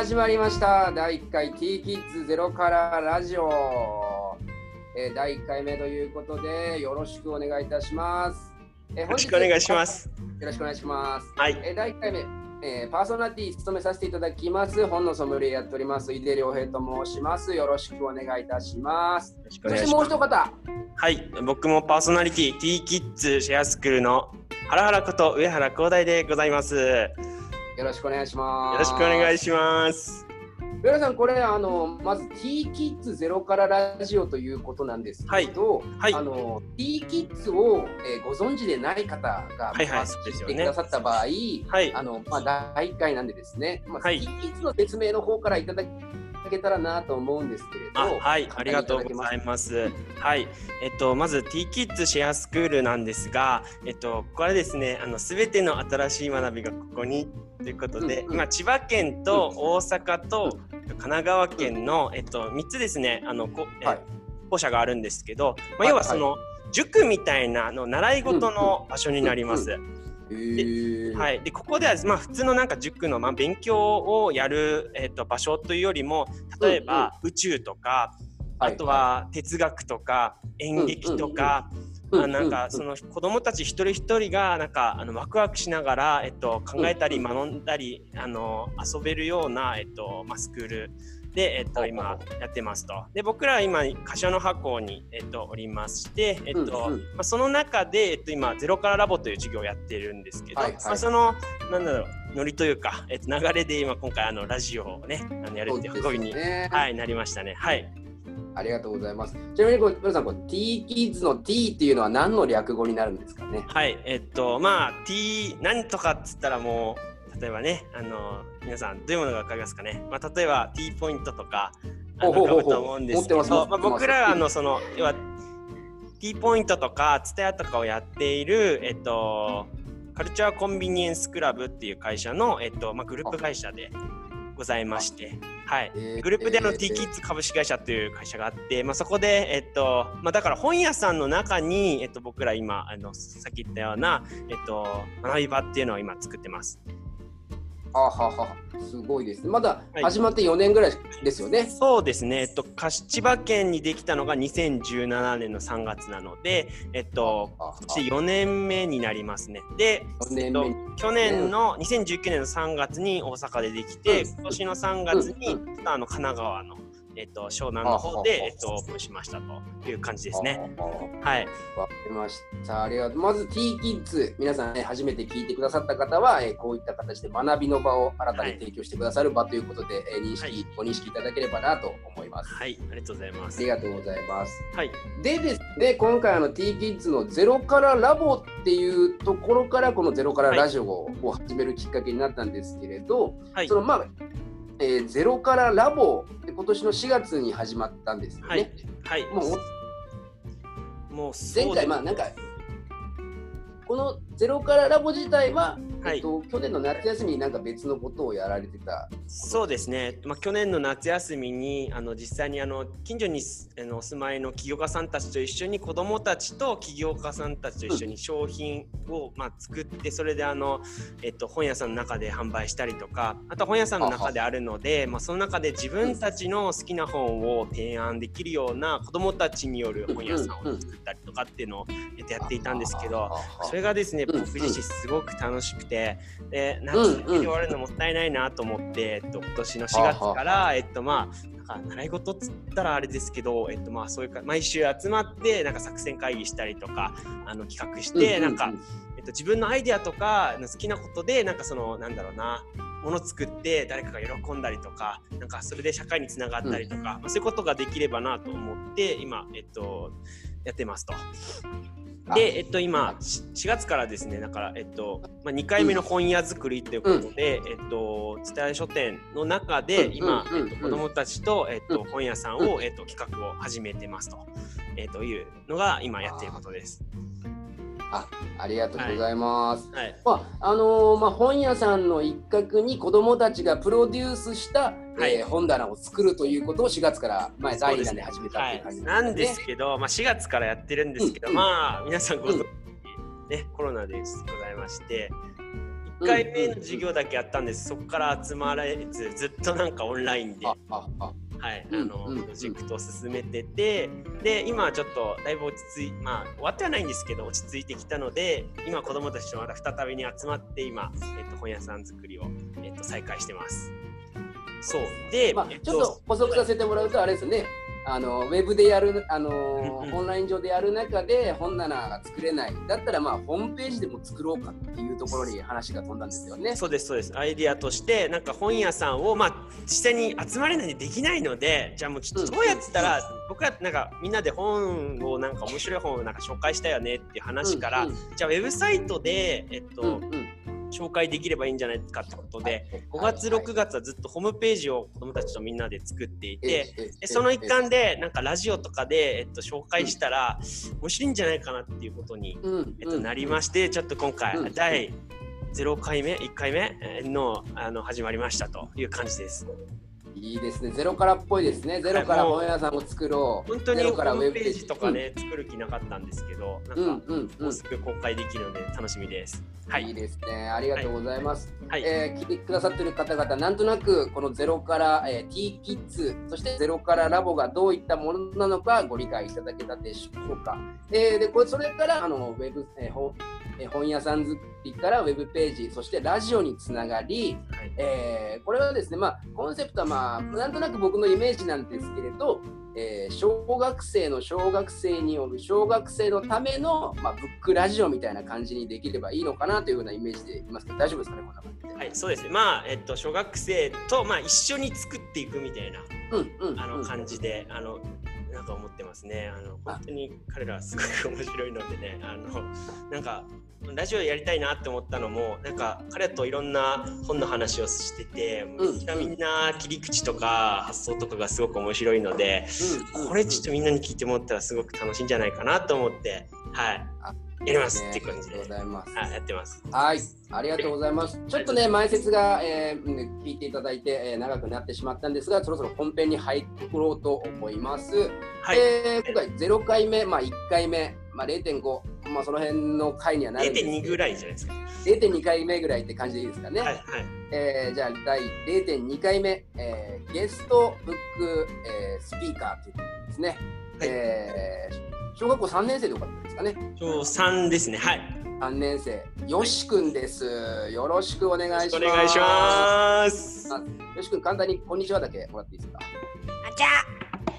始まりました第1回 T キッズゼロからラジオ、第1回目ということでよろしくお願いいたします。よろしくお願いします。よろしくお願いします。はい、第1回目、パーソナリティ務めさせていただきます本のソムリエやっております井出良平と申します。よろしくお願いいたします。そしてもう一方、はい、僕もパーソナリティ T キッズシェアスクールの原原こと上原光大でございます。よろしくお願いします。よろしくお願いします。上原さん、これまず T キッズゼロからラジオということなんですけど、はいはい、T キッズを、ご存知でない方が聞いてくださった場合、はい、第1回なんでですね、はい、T キッズの説明の方からいただけたらなと思うんですけれど、はい、ありがとうございます。はい、まず T キッズシェアスクールなんですが、これですね、すべての新しい学びがここにということで、今千葉県と大阪と神奈川県の、3つですね、校舎があるんですけど、まあ、要はその塾みたいなの習い事の場所になります。はい、でここでは、まあ、普通のなんか塾の、まあ、勉強をやる、場所というよりも、例えば宇宙とか、あとは哲学とか演劇とか、なんかその子どもたち一人一人がなんかワクワクしながら、考えたり学んだり遊べるような、スクールで、今やってますと。で僕らは今柏の葉校に、おりまして、その中で、今ゼロからラボという授業をやってるんですけど、そのなんだろうノリというか、流れで今回ラジオをねやるっていう運びに、はい、なりましたね。はい、ありがとうございます。ちなみに皆さん、T キッズの T っていうのは何の略語になるんですかね。はい、T 何とかっつったら、もう例えばね、皆さんどういうものが分かりますかね。まあ、例えば T ポイントとか買うと思うんですけど、僕らはその要は T ポイントとかツタヤとかをやっている、カルチャーコンビニエンスクラブっていう会社の、グループ会社でございまして、はい、グループでT キッズ株式会社という会社があって、そこで、だから本屋さんの中に、僕ら今さっき言ったような、学び場っていうのを今作ってます。あはは、すごいですね。まだ始まって4年ぐらいですよね。はい、そうですね、千葉県にできたのが2017年の3月なので、4年目になりますね。で、去年の2019年の3月に大阪でできて、今年の3月に神奈川の湘南の方でオープンしましたという感じですね。はい、わかりました。ありがとう。まず T キッズ、皆さんね、初めて聞いてくださった方は、こういった形で学びの場を新たに提供してくださる場ということで、ご認識いただければなと思います。はい、ありがとうございます。ありがとうございます。はい。でですね、今回T キッズのゼロからラボっていうところから、このゼロからラジオを始めるきっかけになったんですけれど、はい、ゼロからラボって今年の4月に始まったんですよね。はい、はい、もう前回、なんかこのゼロからラボ自体は、はい、去年の夏休みになんか別のことをやられてた。そうですね、去年の夏休みに実際に近所にお住まいの起業家さんたちと一緒に、子どもたちと起業家さんたちと一緒に商品を、作って、それで本屋さんの中で販売したりとか、あと本屋さんの中であるので、その中で自分たちの好きな本を提案できるような子どもたちによる本屋さんを作ったりとかっていうのをやっていたんですけど、それがですね、僕自身すごく楽しくて、で夏に終わるのもったいないなと思って、今年の4月からなんか習い事っつったらあれですけど、そういうか毎週集まってなんか作戦会議したりとか企画して、なんか自分のアイデアとか好きなことで、なんかそのなんだろうな、もの作って誰かが喜んだりとか、なんかそれで社会につながったりとか、そういうことができればなと思って今やってますと。で、今4月からですね、だから、2回目の本屋作りということで、蔦屋書店の中で今、子どもたちと、本屋さんを、企画を始めてますと、いうのが今やっていることです。ありがとうございます。はいはい、本屋さんの一角に子どもたちがプロデュースした、本棚を作るということを4月から第2弾で始めたっていう感じですね。はい、なんですけど、4月からやってるんですけど、皆さんご存知、ね、コロナでございまして、一回目の授業だけやったんです。そこから集まらずずっとなんかオンラインで、はい、プロジェクトを進めてて、で今はちょっとだいぶ落ち着い、まあ終わってはないんですけど落ち着いてきたので、今子どもたちとまた再びに集まって今、本屋さん作りを、再開してます。そうで、まあ、ちょっと補足させてもらうとあれですね。ウェブでやる、オンライン上でやる中で本棚が作れないだったら、まあ、ホームページでも作ろうかっていうところに話が飛んだんですよね。そうですそうです。アイディアとしてなんか本屋さんを、まあ、実際に集まれないでできないので、じゃあもうちょっとどうやってたら、僕はなんかみんなで本をなんか面白い本をなんか紹介したよねっていう話から、じゃあウェブサイトで紹介できればいいんじゃないかってことで、5月6月はずっとホームページを子どもたちとみんなで作っていて、その一環でなんかラジオとかで紹介したら面白いんじゃないかなっていうことになりまして、ちょっと今回第0回目1回目の始まりましたという感じです。いいですね。ゼロからっぽいですね。ゼロから本屋さんを作ろう。本当にホームページとかね、作る気なかったんですけど、なんかもうすぐ公開できるので楽しみです。はい。いいですね。ありがとうございます。聞いてくださってる方々、なんとなくこのゼロから、T キッズ、そしてゼロからラボがどういったものなのかご理解いただけたでしょうか。でこれそれからウェブ、本屋さん作りからウェブページ、そしてラジオにつながり、これはですね、まあコンセプトはまあなんとなく僕のイメージなんですけれど、小学生の小学生による小学生のための、まあ、ブックラジオみたいな感じにできればいいのかなというようなイメージでいますけど、大丈夫ですかね、こんな感じで。はい、そうですね。まあ、小学生と、まあ、一緒に作っていくみたいな、感じでなんか思ってますね。本当に彼らはすごく面白いのでね、なんかラジオやりたいなって思ったのも、なんか彼といろんな本の話をしてて、みんな切り口とか発想とかがすごく面白いので、これちょっとみんなに聞いてもらったらすごく楽しいんじゃないかなと思って、やりますって感じでやってます。はい、ありがとうございます。ちょっとね、前説が、聞いていただいて、長くなってしまったんですが、そろそろ本編に入ってころうと思います。今回0回目、まあ1回目、まあ 0.5。まあその辺の回にはなるんですけど、 0.2 ぐらいじゃないですか。 0.2 回目ぐらいって感じでいいですかね。じゃあ第 0.2 回目、ゲストブック、スピーカーということですね。小学校3年生でよかったですかね。小3ですね。3年生よしくんです、よろしくお願いします。よしくん、簡単にこんにちはだけもらっていいですか。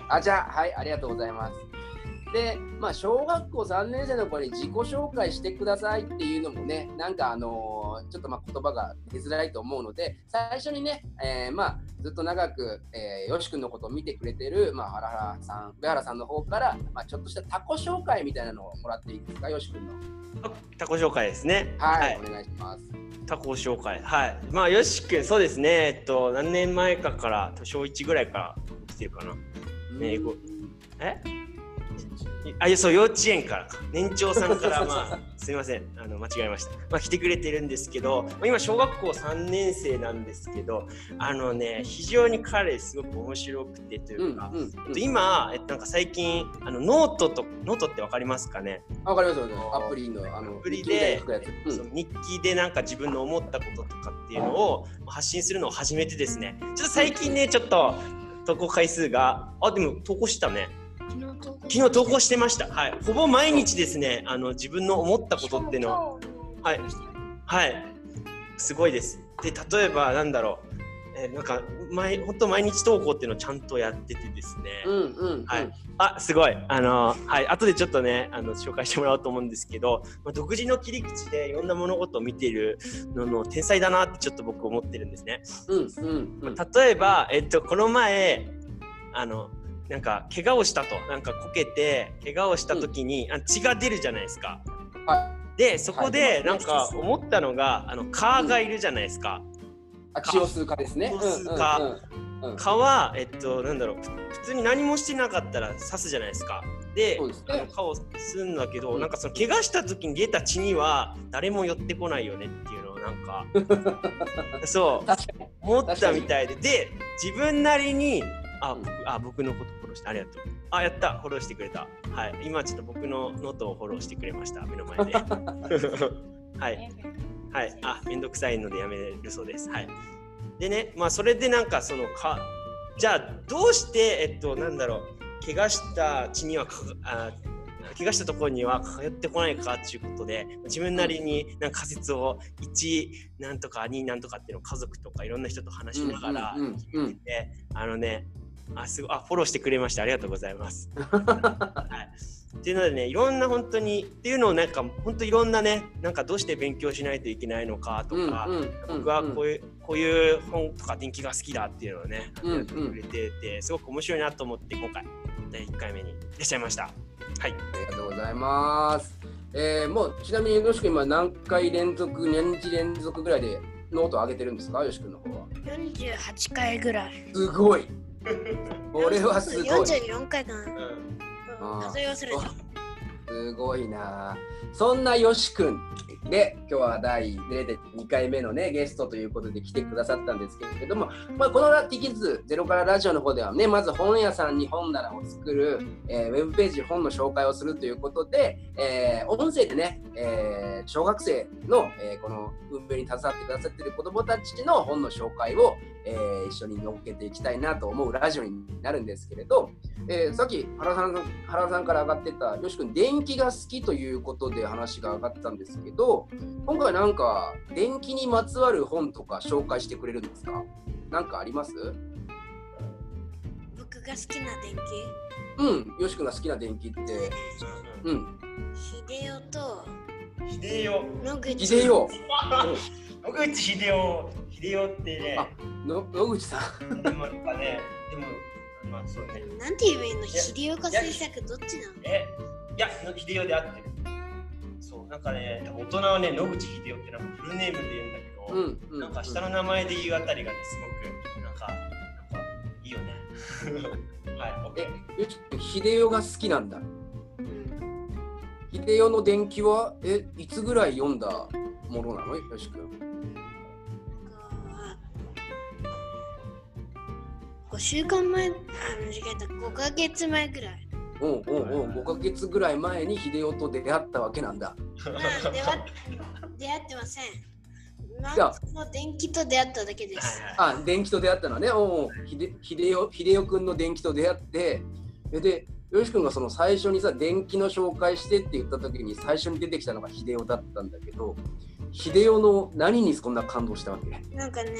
あちゃ、はい、ありがとうございます。で、まあ、小学校3年生の子に自己紹介してくださいっていうのもね、なんかちょっとまあ言葉が出づらいと思うので、最初にね、まあずっと長く、よしくんのことを見てくれてる、まあ、上原さんの方から、まあ、ちょっとした他己紹介みたいなのをもらっていいですか、よしくんの。他己紹介ですね。はい、お願いします。他己紹介。はい。まあ、よしくん、そうですね、何年前かから、小1ぐらいから来てるかな。英語。そう、幼稚園からか、年長さんから、まあ、すみません、間違えました、まあ、来てくれてるんですけど、今小学校3年生なんですけど、非常に彼すごく面白くてというか、今、なんか最近ノートって分かりますかね。分かりますよ。アプリのアプリで日記でなんか自分の思ったこととかっていうのを発信するのを始めてですね、ちょっと最近ね、ちょっと投稿回数がでも投稿してたね。昨日投稿してました。はい、ほぼ毎日ですね。自分の思ったことっていうのすごいです。で、例えばなんだろう、なんか本当毎日投稿っていうのをちゃんとやっててですね。すごい。後でちょっとね紹介してもらおうと思うんですけど、独自の切り口でいろんな物事を見ているの天才だなってちょっと僕思ってるんですね。例えばこの前なんか怪我をしたと、なんかこけて怪我をした時に血が出るじゃないですか。でそこでなんか思ったのが蚊がいるじゃないですか。血を吸う蚊ですね。蚊はなんだろう、普通に何もしてなかったら刺すじゃないですか。で蚊を吸うんだけど、なんかその怪我した時に出た血には誰も寄ってこないよねっていうのをなんかそう思ったみたいで、で自分なりに僕のことフォローしてありがとう。やった、フォローしてくれた。はい、今ちょっと僕のノートをフォローしてくれました、目の前で。はい。はい、あ、めんどくさいのでやめるそうです。はい。でね、まあそれでなんかそのか、じゃあどうしてなんだろう、怪我した血にはかあ怪我したところには通ってこないかっていうことで、自分なりになんか仮説を1なんとか2なんとかっていうのを家族とかいろんな人と話しながら聞いてて、あのね、あ、すごい、あ、フォローしてくれました、ありがとうございます。はい、っていうのでね、いろんな本当にっていうのをなんか本当いろんなね、なんかどうして勉強しないといけないのかとか、僕はこういう本とか電気が好きだっていうのをね、やってくれてて、すごく面白いなと思って今回第1回目にいらっしゃいました。はい、ありがとうございます。もうちなみによし君今何回連続、何日連続ぐらいでノートを上げてるんですか、よし君の方は？48回ぐらい。すごい。これはすごい。44回かな。数え忘れた。すごいな。そんなよし君で今日は第2回目のねゲストということで来てくださったんですけれども、まあ、このティキッズゼロからラジオの方ではね、まず本屋さんに本棚を作る、ウェブページ本の紹介をするということで、音声でね、小学生の、この運営に携わってくださっている子どもたちの本の紹介を、一緒に乗っけていきたいなと思うラジオになるんですけれど、さっき原さんから上がってたよし君電気が好きということで話が上がったんですけど、今回なんか電気にまつわる本とか紹介してくれるんですか？なんかあります？僕が好きな電気？うん、よし君が好きな電気って、うん、秀夫と野口秀夫ってね、あ、野口さんでもやっぱね、でもまあそうね、なんて言えばいいの、秀夫か水作どっちなの？いや、秀夫であってる。そう、なんかね、大人はね、野口秀夫ってなんかフルネームで言うんだけど、なんか下の名前で言うあたりがね、すごくなんかいいよね。はい、秀夫が好きなんだ。秀夫の伝記は、いつぐらい読んだものなの、よし君？5週間前、5ヶ月前ぐらい。5ヶ月ぐらい前に秀夫と出会ったわけなんだ。出会ってません。まあ、電気と出会っただけです。あ、電気と出会ったのね。秀夫君の電気と出会って、で、よし君がその最初にさ、電気の紹介してって言った時に最初に出てきたのが秀夫だったんだけど、秀夫の何にそんな感動したわけ？なんかね、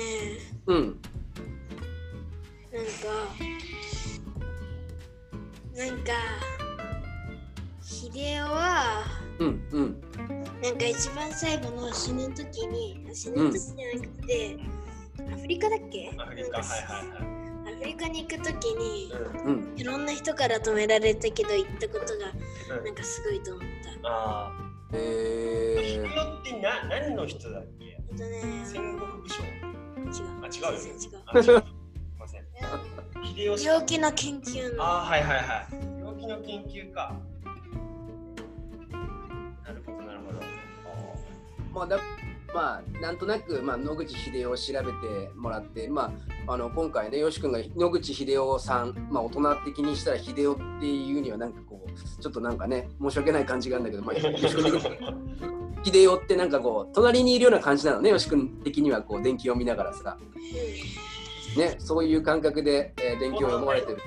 なんか秀夫は、なんか一番最後の死ぬ時じゃなくて、アフリカだっけ？アフリカに行く時に、いろんな人から止められたけど行ったことがなんかすごいと思った。秀夫って何の人だっけ？戦国武将？違うよ。病気の研究の。病気の研究か。なるほど。なんとなく、野口秀夫を調べてもらって、今回ね、よし君が野口秀夫さん、大人的にしたら秀夫っていうにはなんかこうちょっとなんかね、申し訳ない感じがあるんだけど、秀夫ってなんかこう隣にいるような感じなのね、よし君的にはこう電気を見ながらさ。ね、そういう感覚で、電気を読まれてる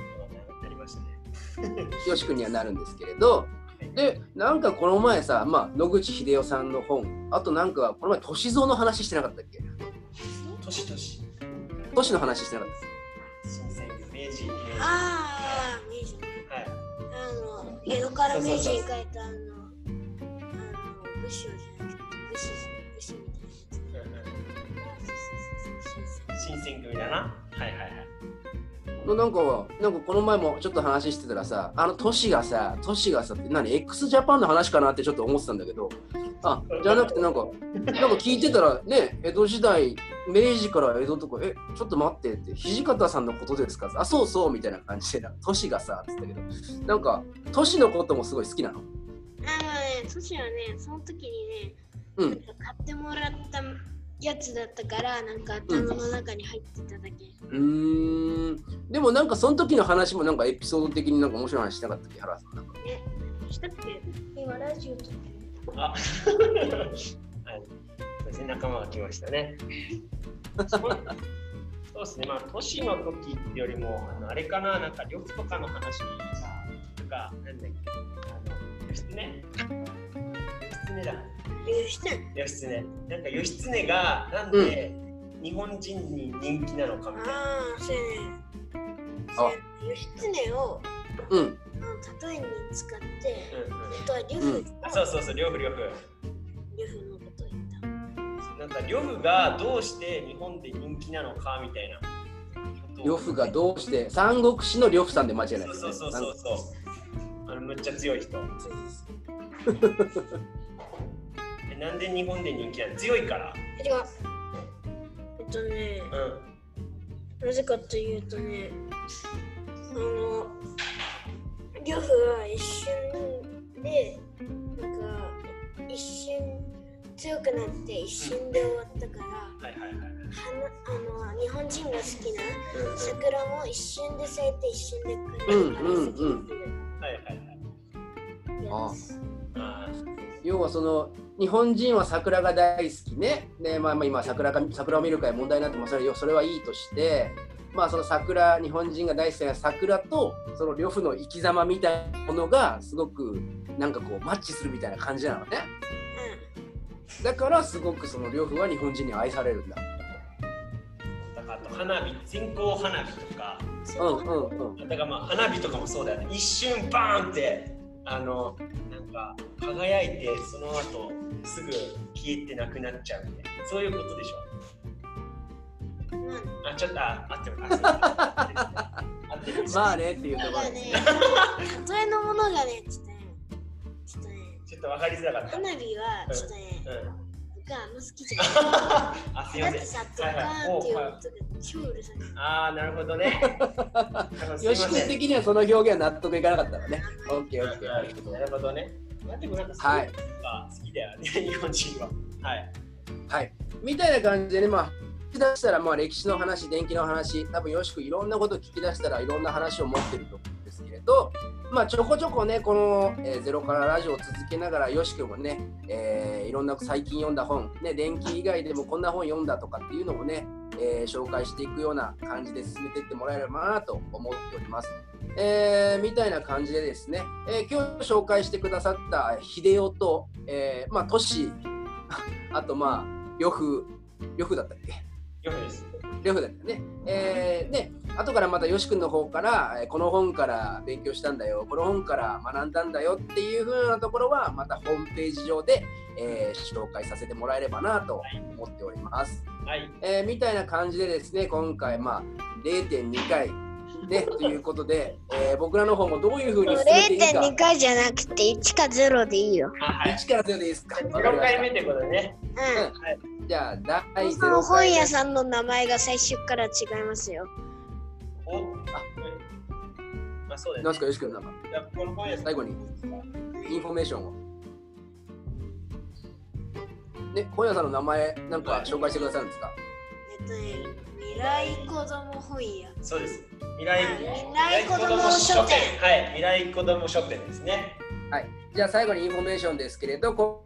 よし君にはなるんですけれど、で、なんかこの前さ、野口秀夫さんの本、あとなんかこの前歳三の話してなかったっけ？歳の話してなかったっけ？明治。ああ、明治ね。江戸から明治に書いた武将じゃなくて武士みたいなやつ。新選組だな。なんかこの前もちょっと話してたらさ、都市がさって何 X ジャパンの話かなってちょっと思ってたんだけど、あ、じゃなくてなんか聞いてたらね、江戸時代、明治から江戸とか、ちょっと待ってって土方さんのことですか？あ、そうそうみたいな感じで都市がさって言ったけど、なんか都市のこともすごい好きなの？都市はね、その時にね、買ってもらったやつだったから、なんか頭の中に入ってただけ。でもなんかその時の話もなんかエピソード的になんか面白い話しなかったっけ、原さん？なんかしたっけ？今ラジオとか。あ、はい、ですね、仲間が来ましたね。そうですね、まあ都市の時ってよりもあれかな、なんか緑とかの話とか、なんだっけ、義経なんか義経がなんで日本人に人気なのかみたいな、義経を例えに使って、本当は呂布、そう呂布のこと言った。なんか呂布がどうして日本で人気なのかみたいな。呂布がどうして三国志の呂布さんで間違いないですね。そうあのむっちゃ強い人。なんで日本で人気なの？強いから。違う。なぜかというとね、呂布は一瞬でなんか一瞬強くなって一瞬で終わったから、日本人が好きな桜も一瞬で咲いて一瞬で枯れるから好きになる。要はその日本人は桜が大好きね。で、まあ、今桜を見る会問題になってもそれはいいとして。まあその桜、日本人が大好きな桜とその呂布の生き様みたいなものがすごくなんかこうマッチするみたいな感じなのね。だからすごくその呂布は日本人に愛されるんだ。だからあと花火、線香花火とか、だからまあ花火とかもそうだよね。一瞬バーンってなんか輝いてその後すぐ消えてなくなっちゃうみたいな、そういうことでしょ。ちょっと合ってるまあねっていうところね。例えのものがねちょっと分かりづらかった。花火はちょっとね僕はあんま好きじゃない。だってさドカーンっていう音が超うるさい。なるほどね。よし君的にはその表現は納得いかなかったのね。オッケー。なるほどね。でもなんか好きだよね日本人は。はいみたいな感じでね、聞き出したらまあ歴史の話、電気の話、多分よしくいろんなこと聞き出したらいろんな話を持ってると思うんですけれど、まあちょこちょこねこの、ゼロからラジオを続けながらよしくもね、いろんな最近読んだ本ね、電気以外でもこんな本読んだとかっていうのもね、紹介していくような感じで進めていってもらえればなと思っております。みたいな感じでですね、今日紹介してくださった秀夫と、まあトシ、あとまあ呂布だったっけ？呂布だったね。で後からまたよし君の方からこの本から勉強したんだよ、この本から学んだんだよっていう風なところはまたホームページ上で、紹介させてもらえればなと思っております。みたいな感じでですね、今回まあ 0.2 回ねということで、僕らの方もどういう風に進めていいか。0.2 回じゃなくて1か0でいいよ。1から0でいいですか。0回目ってことね。じゃあ第0回。本屋さんの名前が最初から違いますよ。そうですね。なんすかよしくん、なんか最後にインフォメーションをね、本屋さんの名前なんか紹介してくださるんですか。未来子ども本屋。そうです。未来子ども書店。はい、未来子ども書店ですね。はい。じゃあ最後にインフォメーションですけれど。子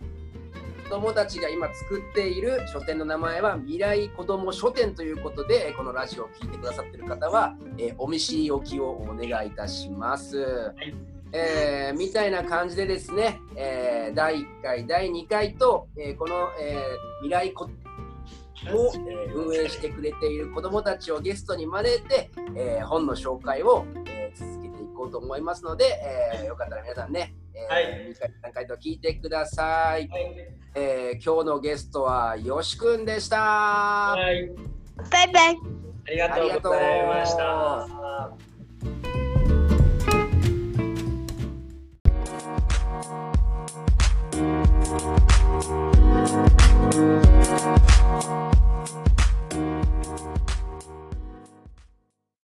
どもたちが今作っている書店の名前は未来子ども書店ということで、このラジオを聞いてくださっている方は、お見知りおきをお願いいたします、みたいな感じでですね、第1回第2回と、この、未来子どもを、運営してくれている子どもたちをゲストに招いて、本の紹介を、続けていこうと思いますので、よかったら皆さんね2回と聞いてください。今日のゲストはよしくんでした。バイバイ。ありがとうございました。